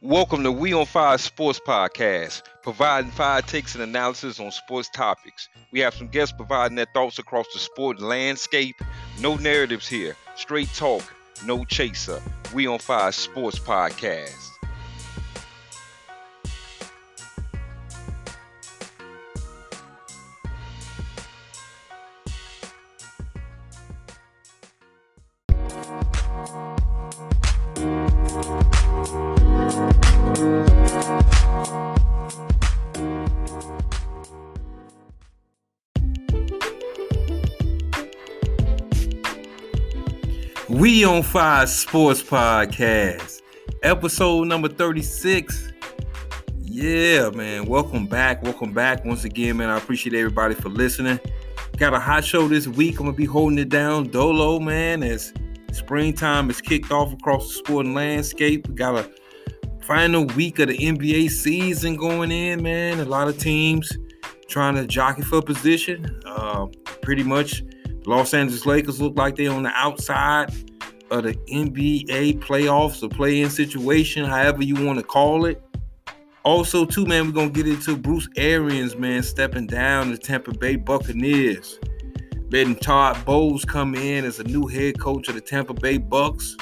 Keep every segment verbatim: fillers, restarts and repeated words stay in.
Welcome to We on Fire Sports Podcast, providing fire takes and analysis on sports topics. We have some guests providing their thoughts across the sport landscape. No narratives here. Straight talk, no chaser. We on Fire Sports Podcast. We on Fire Sports Podcast, episode number thirty-six. Yeah, man. Welcome back. Welcome back. Once again, man, I appreciate everybody for listening. Got a hot show this week. I'm going to be holding it down dolo, man, as springtime is kicked off across the sporting landscape. We got a final week of the N B A season going in, man. A lot of teams trying to jockey for position. Uh, pretty much Los Angeles Lakers look like they're on the outside of the N B A playoffs or play-in situation, however you want to call it. Also, too, man, we're going to get into Bruce Arians, man, stepping down the Tampa Bay Buccaneers, letting Todd Bowles come in as a new head coach of the Tampa Bay Bucks.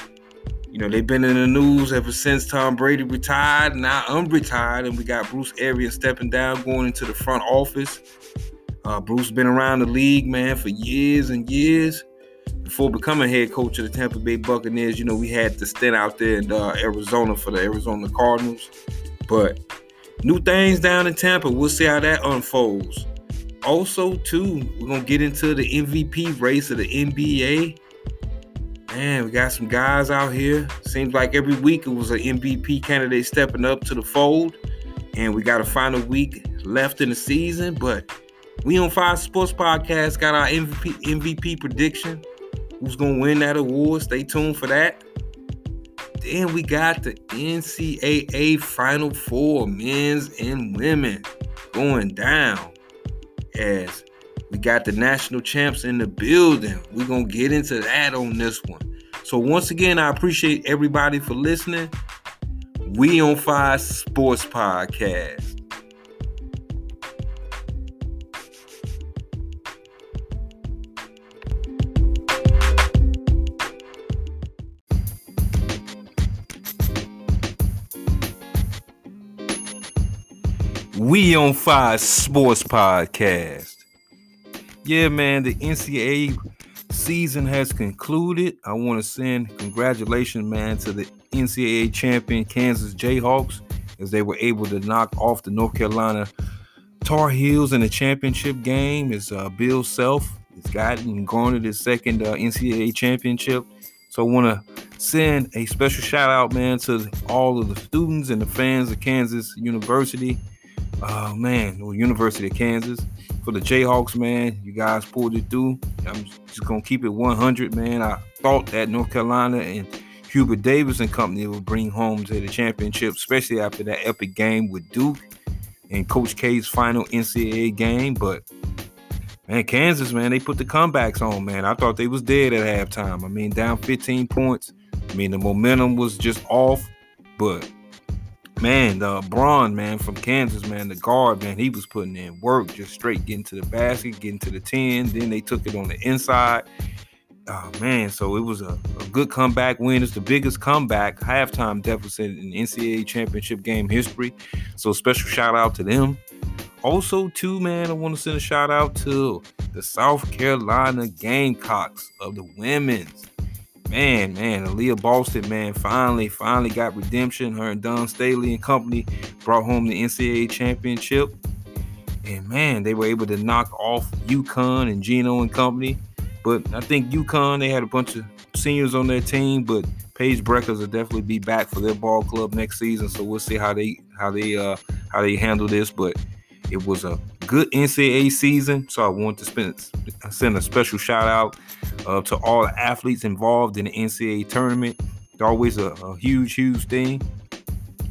You know, they've been in the news ever since Tom Brady retired, now unretired, and we got Bruce Arians stepping down, going into the front office. Uh, Bruce been around the league, man, for years and years. Before becoming head coach of the Tampa Bay Buccaneers, you know, we had to stint out there in uh, Arizona for the Arizona Cardinals. But new things down in Tampa. We'll see how that unfolds. Also, too, we're going to get into the M V P race of the N B A. Man, we got some guys out here. Seems like every week it was an M V P candidate stepping up to the fold. And we got a final week left in the season. But we on Fire Sports Podcast got our M V P, M V P prediction. Who's going to win that award? Stay tuned for that. Then we got the N C A A Final Four, men's and women, going down. As we got the national champs in the building. We're going to get into that on this one. So once again, I appreciate everybody for listening. We on Fire Sports Podcast. We on Fire Sports Podcast. Yeah, man, the N C A A season has concluded. I want to send congratulations, man, to the N C A A champion Kansas Jayhawks as they were able to knock off the North Carolina Tar Heels in the championship game. It's uh, Bill Self. He's gotten and garnered his second uh, N C A A championship. So I want to send a special shout out, man, to all of the students and the fans of Kansas University. Oh, man, the University of Kansas. For the Jayhawks, man, you guys pulled it through. I'm just going to keep it one hundred, man. I thought that North Carolina and Hubert Davis and company would bring home to the championship, especially after that epic game with Duke and Coach K's final N C A A game. But, man, Kansas, man, they put the comebacks on, man. I thought they was dead at halftime. I mean, down fifteen points. I mean, the momentum was just off, but man, the Braun, man, from Kansas, man, the guard, man, he was putting in work, just straight getting to the basket, getting to the ten. Then they took it on the inside. Oh, man, so it was a, a good comeback win. It's the biggest comeback halftime deficit in N C A A championship game history. So special shout out to them. Also, too, man, I want to send a shout out to the South Carolina Gamecocks of the women's. Man, man, Aaliyah Boston, man, finally, finally got redemption. Her and Don Staley and company brought home the N C A A championship. And, man, they were able to knock off UConn and Geno and company. But I think UConn, they had a bunch of seniors on their team. But Paige Breckers will definitely be back for their ball club next season. So we'll see how they how they, uh, how they handle this. But it was a good N C A A season, so I want to spend, send a special shout-out uh, to all the athletes involved in the N C A A tournament. It's always a, a huge, huge thing.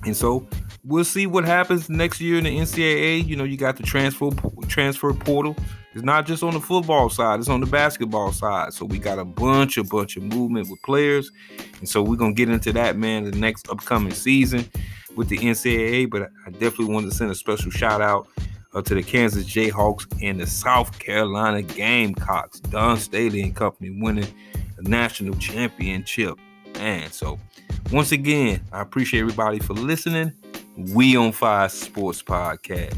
And so we'll see what happens next year in the N C A A. You know, you got the transfer, transfer portal. It's not just on the football side. It's on the basketball side. So we got a bunch, a bunch of movement with players. And so we're going to get into that, man, the next upcoming season. with the N C double A, but I definitely wanted to send a special shout out uh, to the Kansas Jayhawks and the South Carolina Gamecocks. Don Staley and company winning a national championship. And so once again, I appreciate everybody for listening. We on Five Sports Podcast.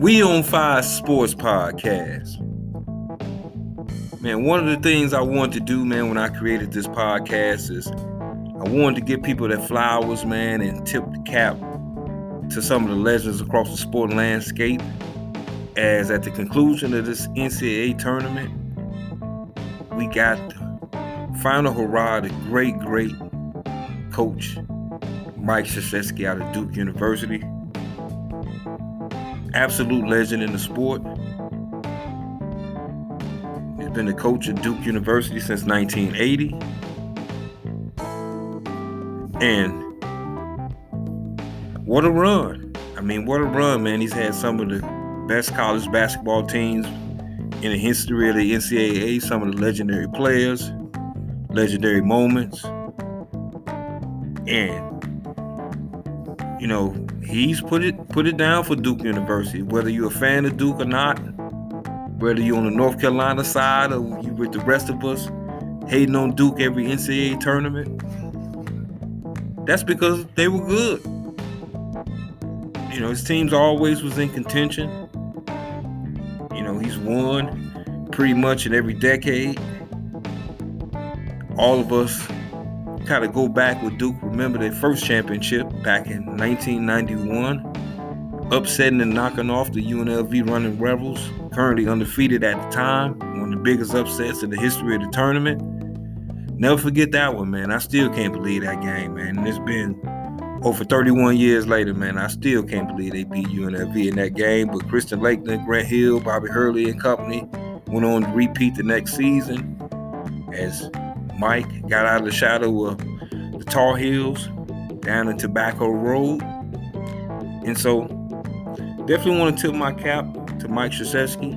We on Five Sports Podcast. Man, one of the things I wanted to do, man, when I created this podcast is I wanted to give people their flowers, man, and tip the cap to some of the legends across the sporting landscape, as at the conclusion of this N C double A tournament, we got the final hurrah, the great, great coach Mike Krzyzewski out of Duke University. Absolute legend in the sport. He's been the coach at Duke University since nineteen eighty. And what a run. I mean, what a run, man. He's had some of the best college basketball teams in the history of the N C double A. Some of the legendary players, legendary moments. And, you know, he's put it put it down for Duke University. Whether you're a fan of Duke or not, whether you're on the North Carolina side or you with the rest of us hating on Duke every N C double A tournament, that's because they were good. You know, his teams always was in contention. You know, he's won pretty much in every decade. All of us kind of go back with Duke, remember their first championship back in nineteen ninety-one, upsetting and knocking off the U N L V Running Rebels, currently undefeated at the time, one of the biggest upsets in the history of the tournament. Never forget that one, man. I still can't believe that game, man. And it's been over thirty-one years later, man. I still can't believe they beat U N L V in that game. But Christian Laettner, Grant Hill, Bobby Hurley and company went on to repeat the next season as Mike got out of the shadow of the Tar Heels down in Tobacco Road. And so definitely want to tip my cap to Mike Krzyzewski.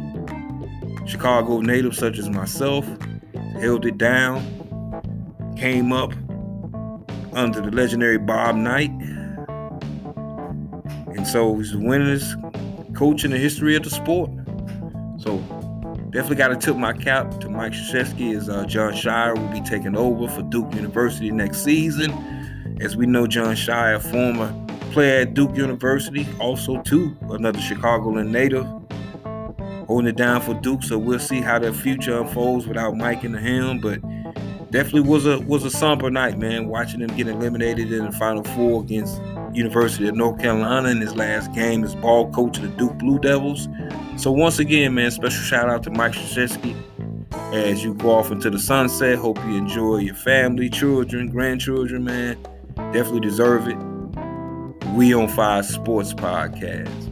Chicago natives such as myself held it down, came up under the legendary Bob Knight. And so he's the winningest coach in the history of the sport. So definitely got to tip my cap to Mike Krzyzewski, as uh, Jon Scheyer will be taking over for Duke University next season. As we know, Jon Scheyer, former player at Duke University, also too another Chicagoland native, holding it down for Duke. So we'll see how their future unfolds without Mike in the helm. But definitely was a was a somber night, man. Watching them get eliminated in the Final Four against University of North Carolina in his last game as ball coach of the Duke Blue Devils. So once again, man, special shout out to Mike Krzyzewski as you go off into the sunset. Hope you enjoy your family, children, grandchildren, man. Definitely deserve it. We on Five Sports Podcast.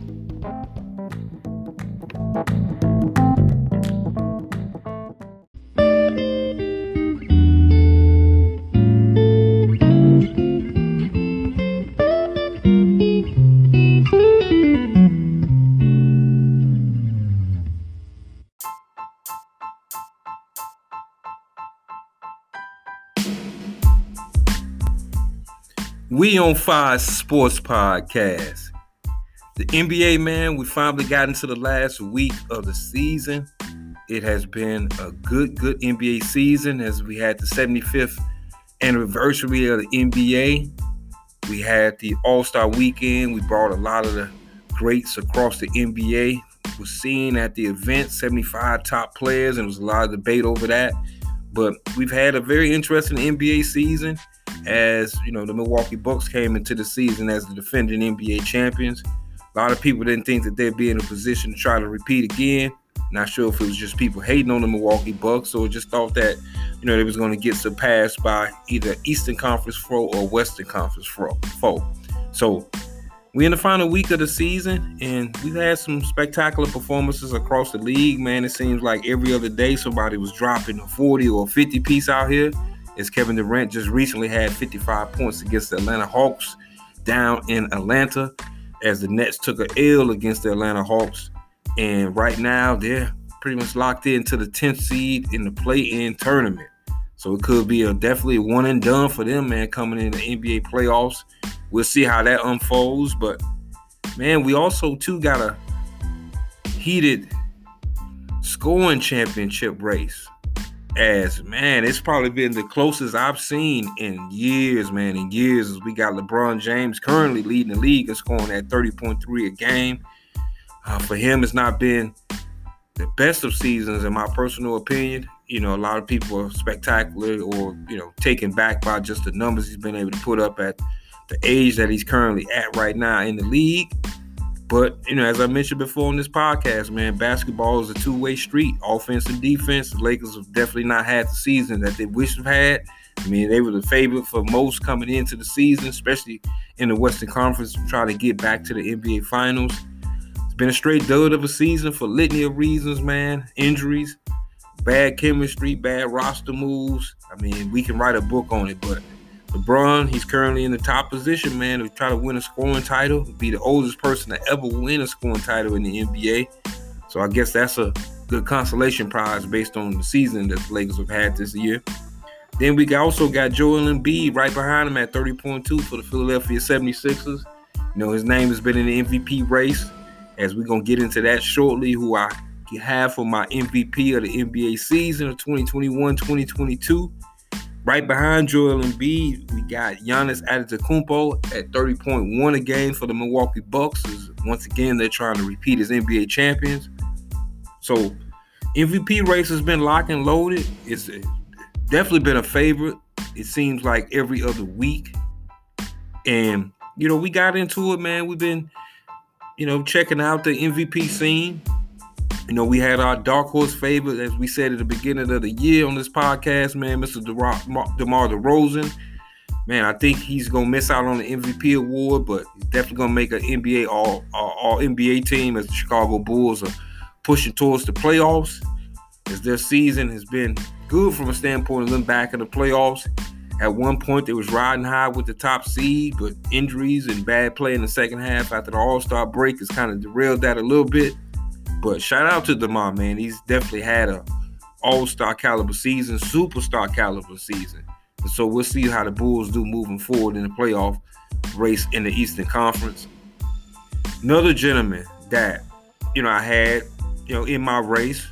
We on Five Sports Podcast. The N B A, man, we finally got into the last week of the season. It has been a good, good N B A season as we had the seventy-fifth anniversary of the N B A. We had the All-Star Weekend. We brought a lot of the greats across the N B A. Was seen at the event, seventy-five top players, and there was a lot of debate over that. But we've had a very interesting N B A season. As you know, the Milwaukee Bucks came into the season as the defending N B A champions. A lot of people didn't think that they'd be in a position to try to repeat again. Not sure if it was just people hating on the Milwaukee Bucks or just thought that, you know, they was going to get surpassed by either Eastern Conference foe or Western Conference foe. So We're in the final week of the season, and we've had some spectacular performances across the league, man. It seems like every other day somebody was dropping a forty or fifty piece out here, as Kevin Durant just recently had fifty-five points against the Atlanta Hawks down in Atlanta, as the Nets took an L against the Atlanta Hawks. And right now, they're pretty much locked into the tenth seed in the play-in tournament. So it could be a definitely one and done for them, man, coming in the N B A playoffs. We'll see how that unfolds. But, man, we also, too, got a heated scoring championship race. As, man, it's probably been the closest I've seen in years, man, in years. As we got LeBron James currently leading the league and scoring at thirty point three a game. Uh, for him, it's not been the best of seasons, in my personal opinion. You know, a lot of people are spectacular or, you know, taken back by just the numbers he's been able to put up at the age that he's currently at right now in the league. But, you know, as I mentioned before on this podcast, man, basketball is a two-way street, offense and defense. The Lakers have definitely not had the season that they wish they've had. I mean, they were the favorite for most coming into the season, especially in the Western Conference, to try to get back to the N B A Finals. It's been a straight dud of a season for litany of reasons, man. Injuries, bad chemistry, bad roster moves. I mean, we can write a book on it, but LeBron, he's currently in the top position, man, to try to win a scoring title, be the oldest person to ever win a scoring title in the N B A. So I guess that's a good consolation prize based on the season that the Lakers have had this year. Then we also got Joel Embiid right behind him at thirty point two for the Philadelphia seventy-sixers. You know, his name has been in the M V P race, as we're going to get into that shortly, who I have for my M V P of the N B A season of twenty twenty-one twenty twenty-two. Right behind Joel Embiid, we got Giannis Antetokounmpo at thirty point one a game for the Milwaukee Bucks. Once again, they're trying to repeat as N B A champions. So, M V P race has been locked and loaded. It's definitely been a favorite. It seems like every other week. And, you know, we got into it, man. We've been, you know, checking out the M V P scene. You know, we had our dark horse favorite, as we said at the beginning of the year on this podcast, man, Mister DeMar DeRozan. Man, I think he's going to miss out on the M V P award, but he's definitely going to make an N B A all, all, all N B A team, as the Chicago Bulls are pushing towards the playoffs, as their season has been good from a standpoint of them back in the playoffs. At one point, they was riding high with the top seed, but injuries and bad play in the second half after the All-Star break has kind of derailed that a little bit. But shout out to DeMar, man. He's definitely had a all-star caliber season, superstar caliber season. And so we'll see how the Bulls do moving forward in the playoff race in the Eastern Conference. Another gentleman that, you know, I had, you know, in my race,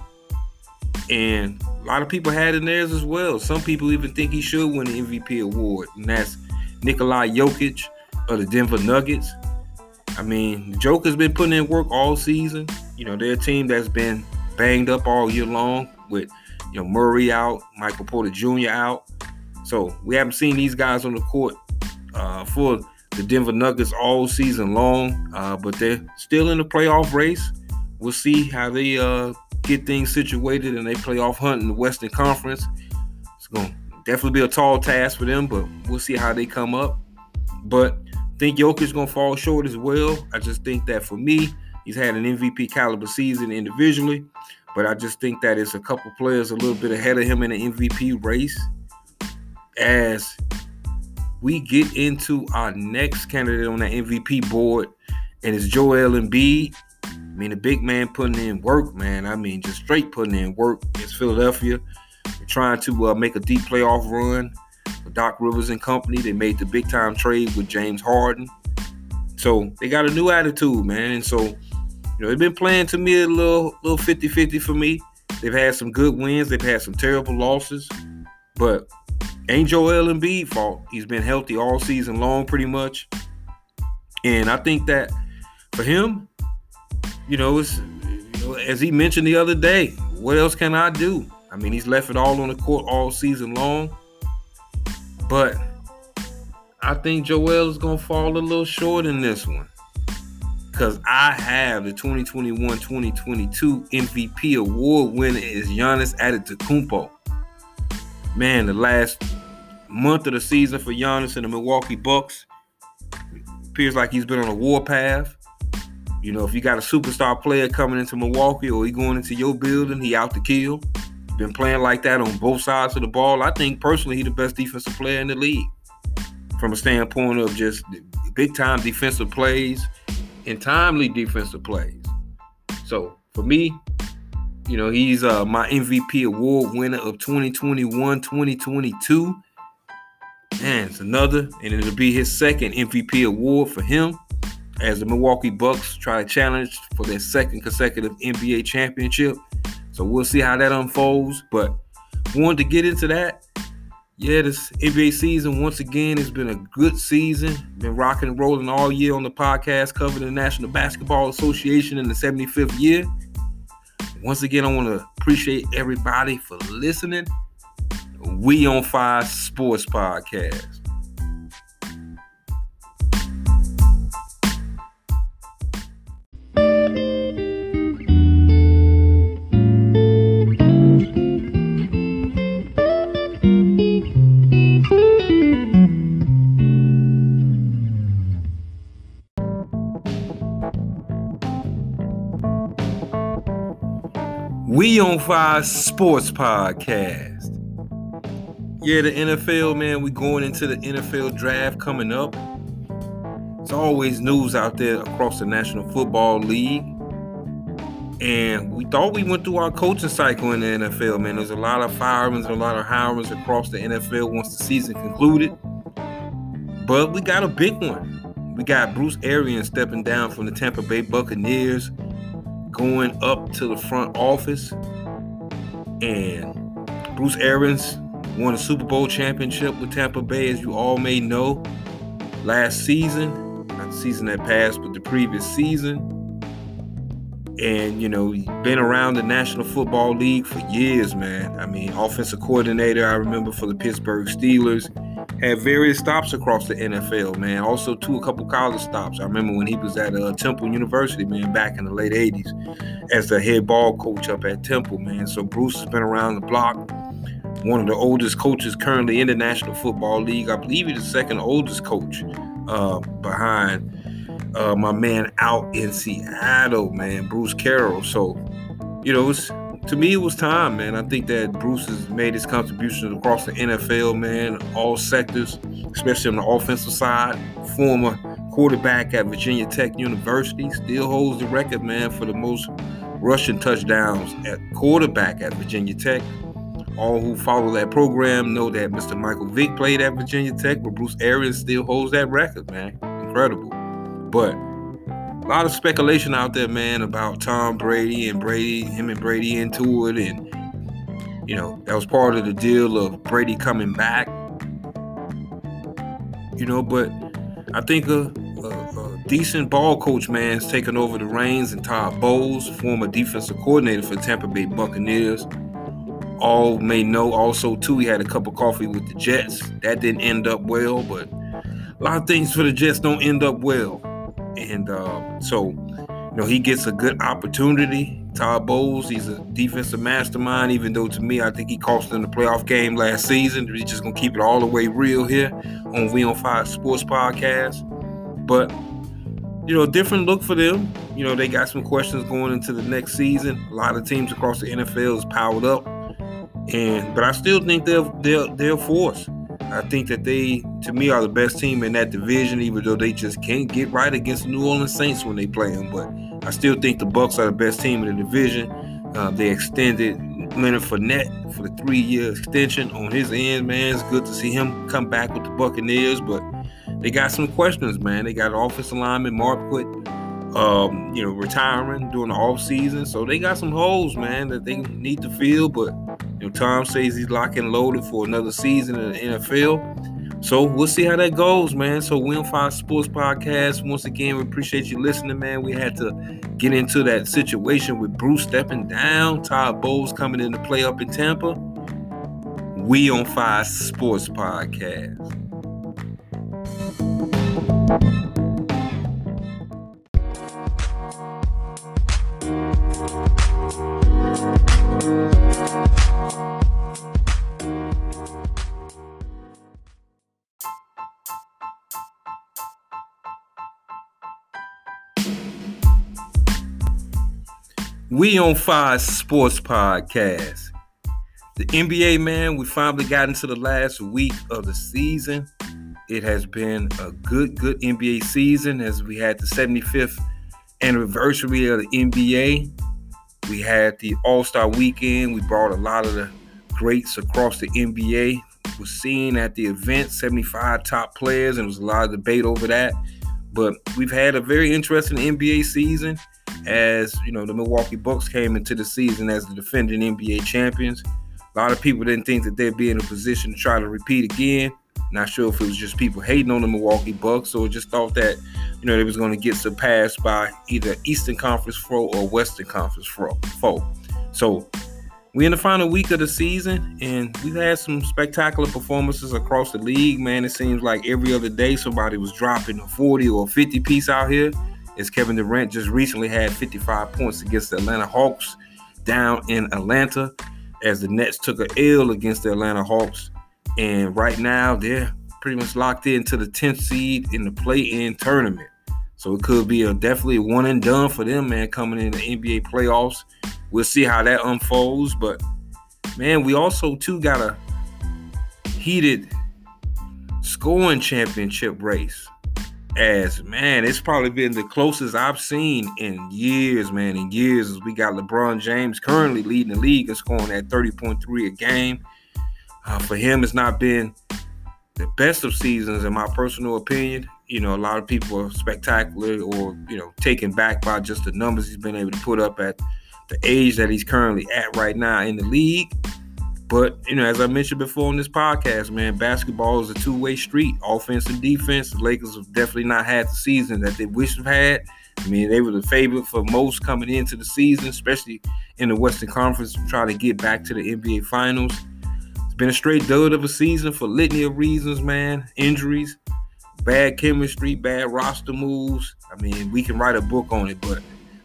and a lot of people had in theirs as well. Some people even think he should win the M V P award, and that's Nikola Jokic of the Denver Nuggets. I mean, the Joker's been putting in work all season. You know, they're a team that's been banged up all year long with, you know, Murray out, Michael Porter Junior out. So we haven't seen these guys on the court uh, for the Denver Nuggets all season long, uh, but they're still in the playoff race. We'll see how they uh, get things situated in their playoff hunt in the Western Conference. It's going to definitely be a tall task for them, but we'll see how they come up. But I think Jokic's going to fall short as well. I just think that for me, he's had an M V P caliber season individually, but I just think that it's a couple players a little bit ahead of him in the M V P race. As we get into our next candidate on the M V P board, and it's Joel Embiid. I mean, the big man putting in work, man. I mean, just straight putting in work. It's Philadelphia. They're trying to uh, make a deep playoff run. Doc Rivers and company, they made the big time trade with James Harden. So they got a new attitude, man. And so, you know, they've been playing to me a little little fifty-fifty for me. They've had some good wins. They've had some terrible losses. But ain't Joel Embiid's fault. He's been healthy all season long pretty much. And I think that for him, you know, it's, you know, as he mentioned the other day, what else can I do? I mean, he's left it all on the court all season long. But I think Joel is going to fall a little short in this one, because I have the twenty twenty-one twenty twenty-two M V P award winner is Giannis Antetokounmpo. Man, the last month of the season for Giannis and the Milwaukee Bucks, appears like he's been on a warpath. You know, if you got a superstar player coming into Milwaukee or he going into your building, he out to kill. Been playing like that on both sides of the ball. I think personally he the best defensive player in the league from a standpoint of just big-time defensive plays and timely defensive plays. So, for me, you know, he's uh, my M V P award winner of twenty twenty-one twenty twenty-two. And it's another, and it'll be his second M V P award for him as the Milwaukee Bucks try to challenge for their second consecutive N B A championship. So we'll see how that unfolds. But wanted to get into that. Yeah, this N B A season, once again, it's been a good season. Been rocking and rolling all year on the podcast, covering the National Basketball Association in the seventy-fifth year. Once again, I want to appreciate everybody for listening. We on Five Sports Podcast. We on Five Sports Podcast. Yeah, the N F L, man, we going into the N F L draft coming up. It's always news out there across the National Football League. And we thought we went through our coaching cycle in the N F L, man. There's a lot of firings and a lot of hirings across the N F L once the season concluded. But we got a big one. We got Bruce Arians stepping down from the Tampa Bay Buccaneers, going up to the front office. And Bruce Arians won a Super Bowl championship with Tampa Bay, as you all may know, last season. Not the season that passed, but the previous season. And, you know, he's been around the National Football League for years, man. I mean, offensive coordinator, I remember, for the Pittsburgh Steelers. Had various stops across the N F L, man. Also, too, a couple college stops. I remember when he was at uh, Temple University, man, back in the late eighties as the head ball coach up at Temple, man. So Bruce has been around the block. One of the oldest coaches currently in the National Football League. I believe he's the second oldest coach uh, behind uh, my man out in Seattle, man, Bruce Carroll. So, you know, it's... to me, it was time, man. I think that Bruce has made his contributions across the N F L, man, all sectors, especially on the offensive side. Former quarterback at Virginia Tech University, still holds the record, man, for the most rushing touchdowns at quarterback at Virginia Tech. All who follow that program know that Mister Michael Vick played at Virginia Tech, but Bruce Arians still holds that record, man. Incredible. But a lot of speculation out there, man, about Tom Brady and Brady, him and Brady into it. And, you know, that was part of the deal of Brady coming back. You know, but I think a, a, a decent ball coach, man, is taking over the reins. And Todd Bowles, former defensive coordinator for the Tampa Bay Buccaneers. All may know also, too, he had a cup of coffee with the Jets. That didn't end up well, but a lot of things for the Jets don't end up well. And uh, so, you know, he gets a good opportunity. Todd Bowles, he's a defensive mastermind, even though to me, I think he cost them the playoff game last season. We're just going to keep it all the way real here on We On Five Sports Podcast. But, you know, different look for them. You know, they got some questions going into the next season. A lot of teams across the N F L is powered up. and But I still think they're, they're, they're a force. I think that they, to me, are the best team in that division, even though they just can't get right against the New Orleans Saints when they play them. But I still think the Bucks are the best team in the division. Uh, they extended Leonard Fournette for the three-year extension on his end, man. It's good to see him come back with the Buccaneers, but they got some questions, man. They got offensive lineman Marquette, um, you know, retiring during the offseason. So they got some holes, man, that they need to fill, but... you know, Tom says he's locked and loaded for another season in the N F L. So we'll see how that goes, man. So We On Five Sports Podcast. Once again, we appreciate you listening, man. We had to get into that situation with Bruce stepping down, Todd Bowles coming in to play up in Tampa. We On Five Sports Podcast. We on Five Sports Podcast. The N B A, man, we finally got into the last week of the season. It has been a good, good N B A season as we had the seventy-fifth anniversary of the N B A. We had the All-Star Weekend. We brought a lot of the greats across the N B A. Was seen at the event, seventy-five top players, and there was a lot of debate over that. But we've had a very interesting N B A season. As you know, the Milwaukee Bucks came into the season as the defending N B A champions. A lot of people didn't think that they'd be in a position to try to repeat again. Not sure if it was just people hating on the Milwaukee Bucks or just thought that, you know, they was going to get surpassed by either Eastern Conference foe or Western Conference foe. So we're in the final week of the season, and we've had some spectacular performances across the league. Man, it seems like every other day somebody was dropping a forty or fifty piece out here. As Kevin Durant just recently had fifty-five points against the Atlanta Hawks down in Atlanta as the Nets took an L against the Atlanta Hawks. And right now, they're pretty much locked into the tenth seed in the play-in tournament. So it could be a definitely one and done for them, man, coming in the N B A playoffs. We'll see how that unfolds. But, man, we also, too, got a heated scoring championship race. As, man, it's probably been the closest I've seen in years, man, in years. As we got LeBron James currently leading the league and scoring at thirty point three a game. Uh, for him, it's not been the best of seasons, in my personal opinion. You know, a lot of people are spectacular or, you know, taken back by just the numbers he's been able to put up at the age that he's currently at right now in the league. But, you know, as I mentioned before on this podcast, man, basketball is a two-way street, offense and defense. The Lakers have definitely not had the season that they wish they had. I mean, they were the favorite for most coming into the season, especially in the Western Conference, to try to get back to the N B A Finals. It's been a straight dud of a season for litany of reasons, man. Injuries, bad chemistry, bad roster moves. I mean, we can write a book on it, but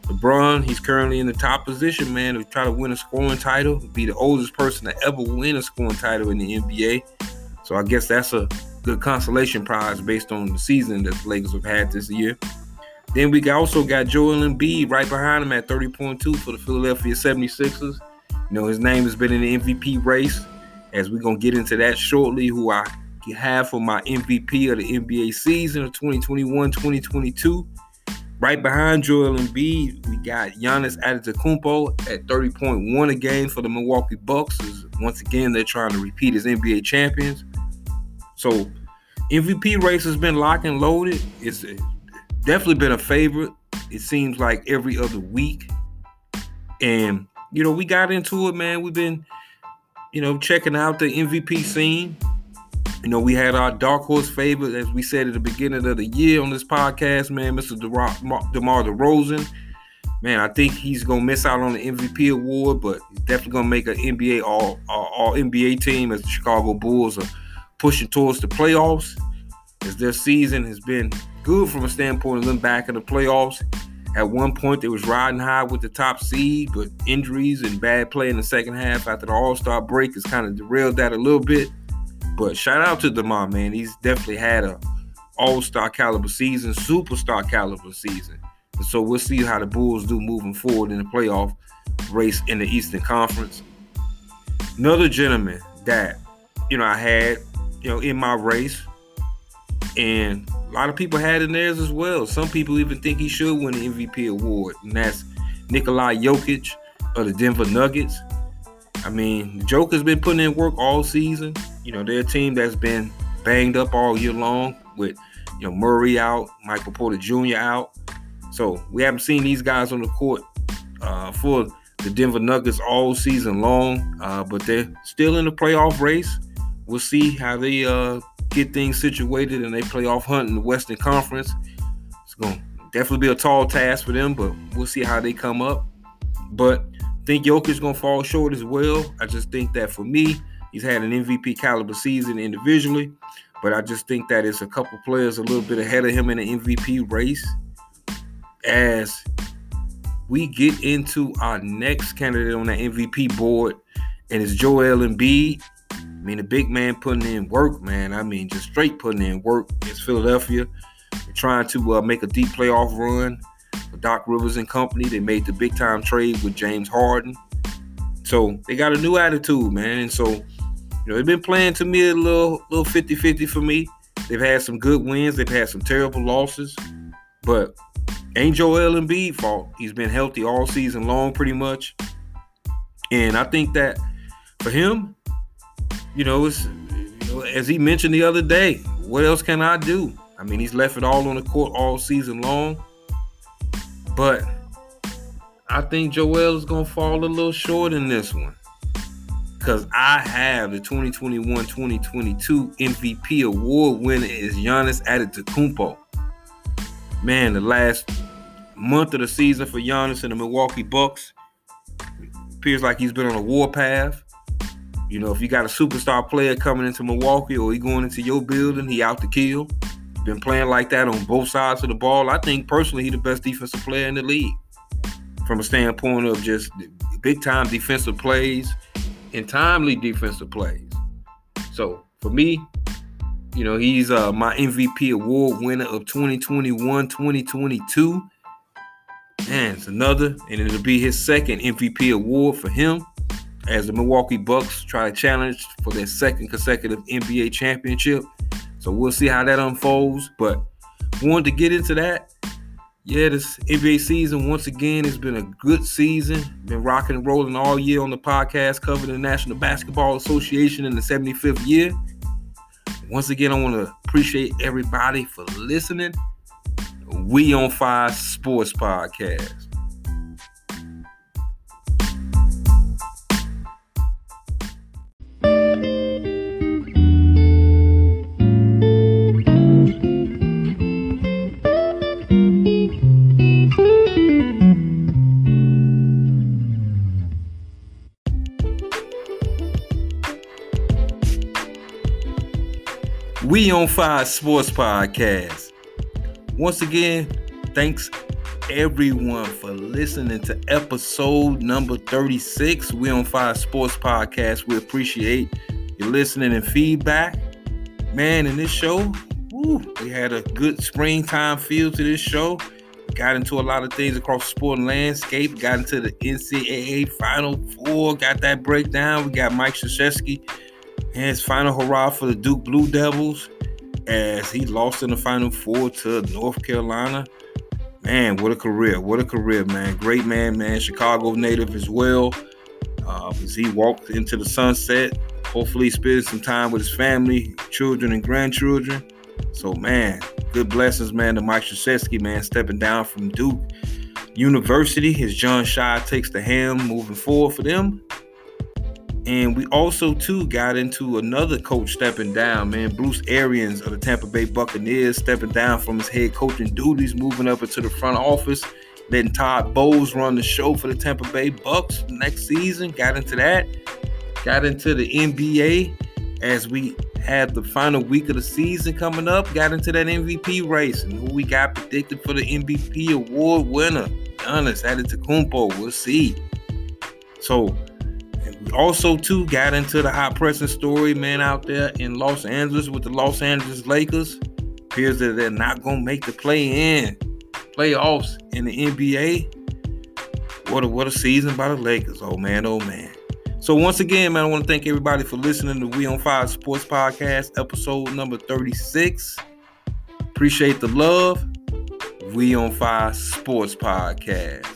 LeBron, he's currently in the top position, man, to try to win a scoring title, be the oldest person to ever win a scoring title in the N B A. So I guess that's a good consolation prize based on the season that the Lakers have had this year. Then we also got Joel Embiid right behind him at thirty point two for the Philadelphia seventy-sixers. You know, his name has been in the M V P race, as we're going to get into that shortly, who I have for my M V P of the N B A season of twenty twenty-one twenty twenty-two. Right behind Joel Embiid, we got Giannis Antetokounmpo at thirty point one a game for the Milwaukee Bucks. Once again, they're trying to repeat as N B A champions. So, M V P race has been locked and loaded. It's definitely been a favorite. It seems like every other week. And, you know, we got into it, man. We've been, you know, checking out the M V P scene. You know, we had our dark horse favorite, as we said at the beginning of the year on this podcast, man, Mister DeMar DeRozan. Man, I think he's going to miss out on the M V P award, but he's definitely going to make an N B A all, all, all N B A team as the Chicago Bulls are pushing towards the playoffs, as their season has been good from a standpoint of them back in the playoffs. At one point, they was riding high with the top seed, but injuries and bad play in the second half after the All-Star break has kind of derailed that a little bit. But shout out to DeMar, man. He's definitely had a all-star caliber season, superstar caliber season. And so we'll see how the Bulls do moving forward in the playoff race in the Eastern Conference. Another gentleman that, you know, I had, you know, in my race, and a lot of people had in theirs as well. Some people even think he should win the M V P award, and that's Nikola Jokic of the Denver Nuggets. I mean, the Joker's been putting in work all season. You know, they're a team that's been banged up all year long with, you know, Murray out, Michael Porter Junior out. So we haven't seen these guys on the court uh, for the Denver Nuggets all season long, uh, but they're still in the playoff race. We'll see how they uh, get things situated in their playoff hunt in the Western Conference. It's going to definitely be a tall task for them, but we'll see how they come up. But I think Jokic's going to fall short as well. I just think that for me, he's had an M V P caliber season individually, but I just think that it's a couple players a little bit ahead of him in the M V P race. As we get into our next candidate on the M V P board, and it's Joel Embiid. I mean, the big man putting in work, man. I mean, just straight putting in work. It's Philadelphia. They're trying to uh, make a deep playoff run. for Doc Rivers and company. They made the big time trade with James Harden. So they got a new attitude, man. And so, you know, they've been playing to me a little little fifty-fifty for me. They've had some good wins. They've had some terrible losses. But ain't Joel Embiid's fault. He's been healthy all season long pretty much. And I think that for him, you know, it's, you know, as he mentioned the other day, what else can I do? I mean, he's left it all on the court all season long. But I think Joel is going to fall a little short in this one. Because I have the twenty twenty-one twenty twenty-two M V P award winner is Giannis Antetokounmpo. Man, the last month of the season for Giannis and the Milwaukee Bucks appears like he's been on a war path. You know, if you got a superstar player coming into Milwaukee or he going into your building, he out to kill. Been playing like that on both sides of the ball. I think personally he's the best defensive player in the league from a standpoint of just big time defensive plays and timely defensive plays. So for me, you know, he's uh, my M V P award winner of twenty twenty-one twenty twenty-two. And it's another, and it'll be his second M V P award for him as the Milwaukee Bucks try to challenge for their second consecutive N B A championship. So we'll see how that unfolds. But wanted to get into that. Yeah, this N B A season, once again, it's been a good season. Been rocking and rolling all year on the podcast, covering the National Basketball Association in the seventy-fifth year. Once again, I want to appreciate everybody for listening. We on Fire Sports Podcast. We on Fire Sports Podcast. Once again, thanks everyone for listening to episode number thirty-six. We on Fire Sports Podcast. We appreciate your listening and feedback. Man, in this show, woo, we had a good springtime feel to this show. Got into a lot of things across the sport landscape. Got into the N C A A Final Four. Got that breakdown. We got Mike Krzyzewski and his final hurrah for the Duke Blue Devils as he lost in the Final Four to North Carolina. Man, what a career. What a career, man. Great man, man. Chicago native as well. Uh, as he walked into the sunset, hopefully spends some time with his family, children, and grandchildren. So, man, good blessings, man, to Mike Krzyzewski, man, stepping down from Duke University as Jon Scheyer takes the helm moving forward for them. And we also, too, got into another coach stepping down, man. Bruce Arians of the Tampa Bay Buccaneers stepping down from his head coaching duties, moving up into the front office, letting Todd Bowles run the show for the Tampa Bay Bucks next season. Got into that. Got into the N B A as we had the final week of the season coming up. Got into that M V P race and who we got predicted for the M V P award winner. Giannis Antetokounmpo. We'll see. So, also, too, got into the high-pressing story, man, out there in Los Angeles with the Los Angeles Lakers. Appears that they're not going to make the play-in playoffs in the N B A. What a, what a season by the Lakers. Oh, man, oh, man. So, once again, man, I want to thank everybody for listening to We on Fire Sports Podcast, episode number thirty-six. Appreciate the love. We on Fire Sports Podcast.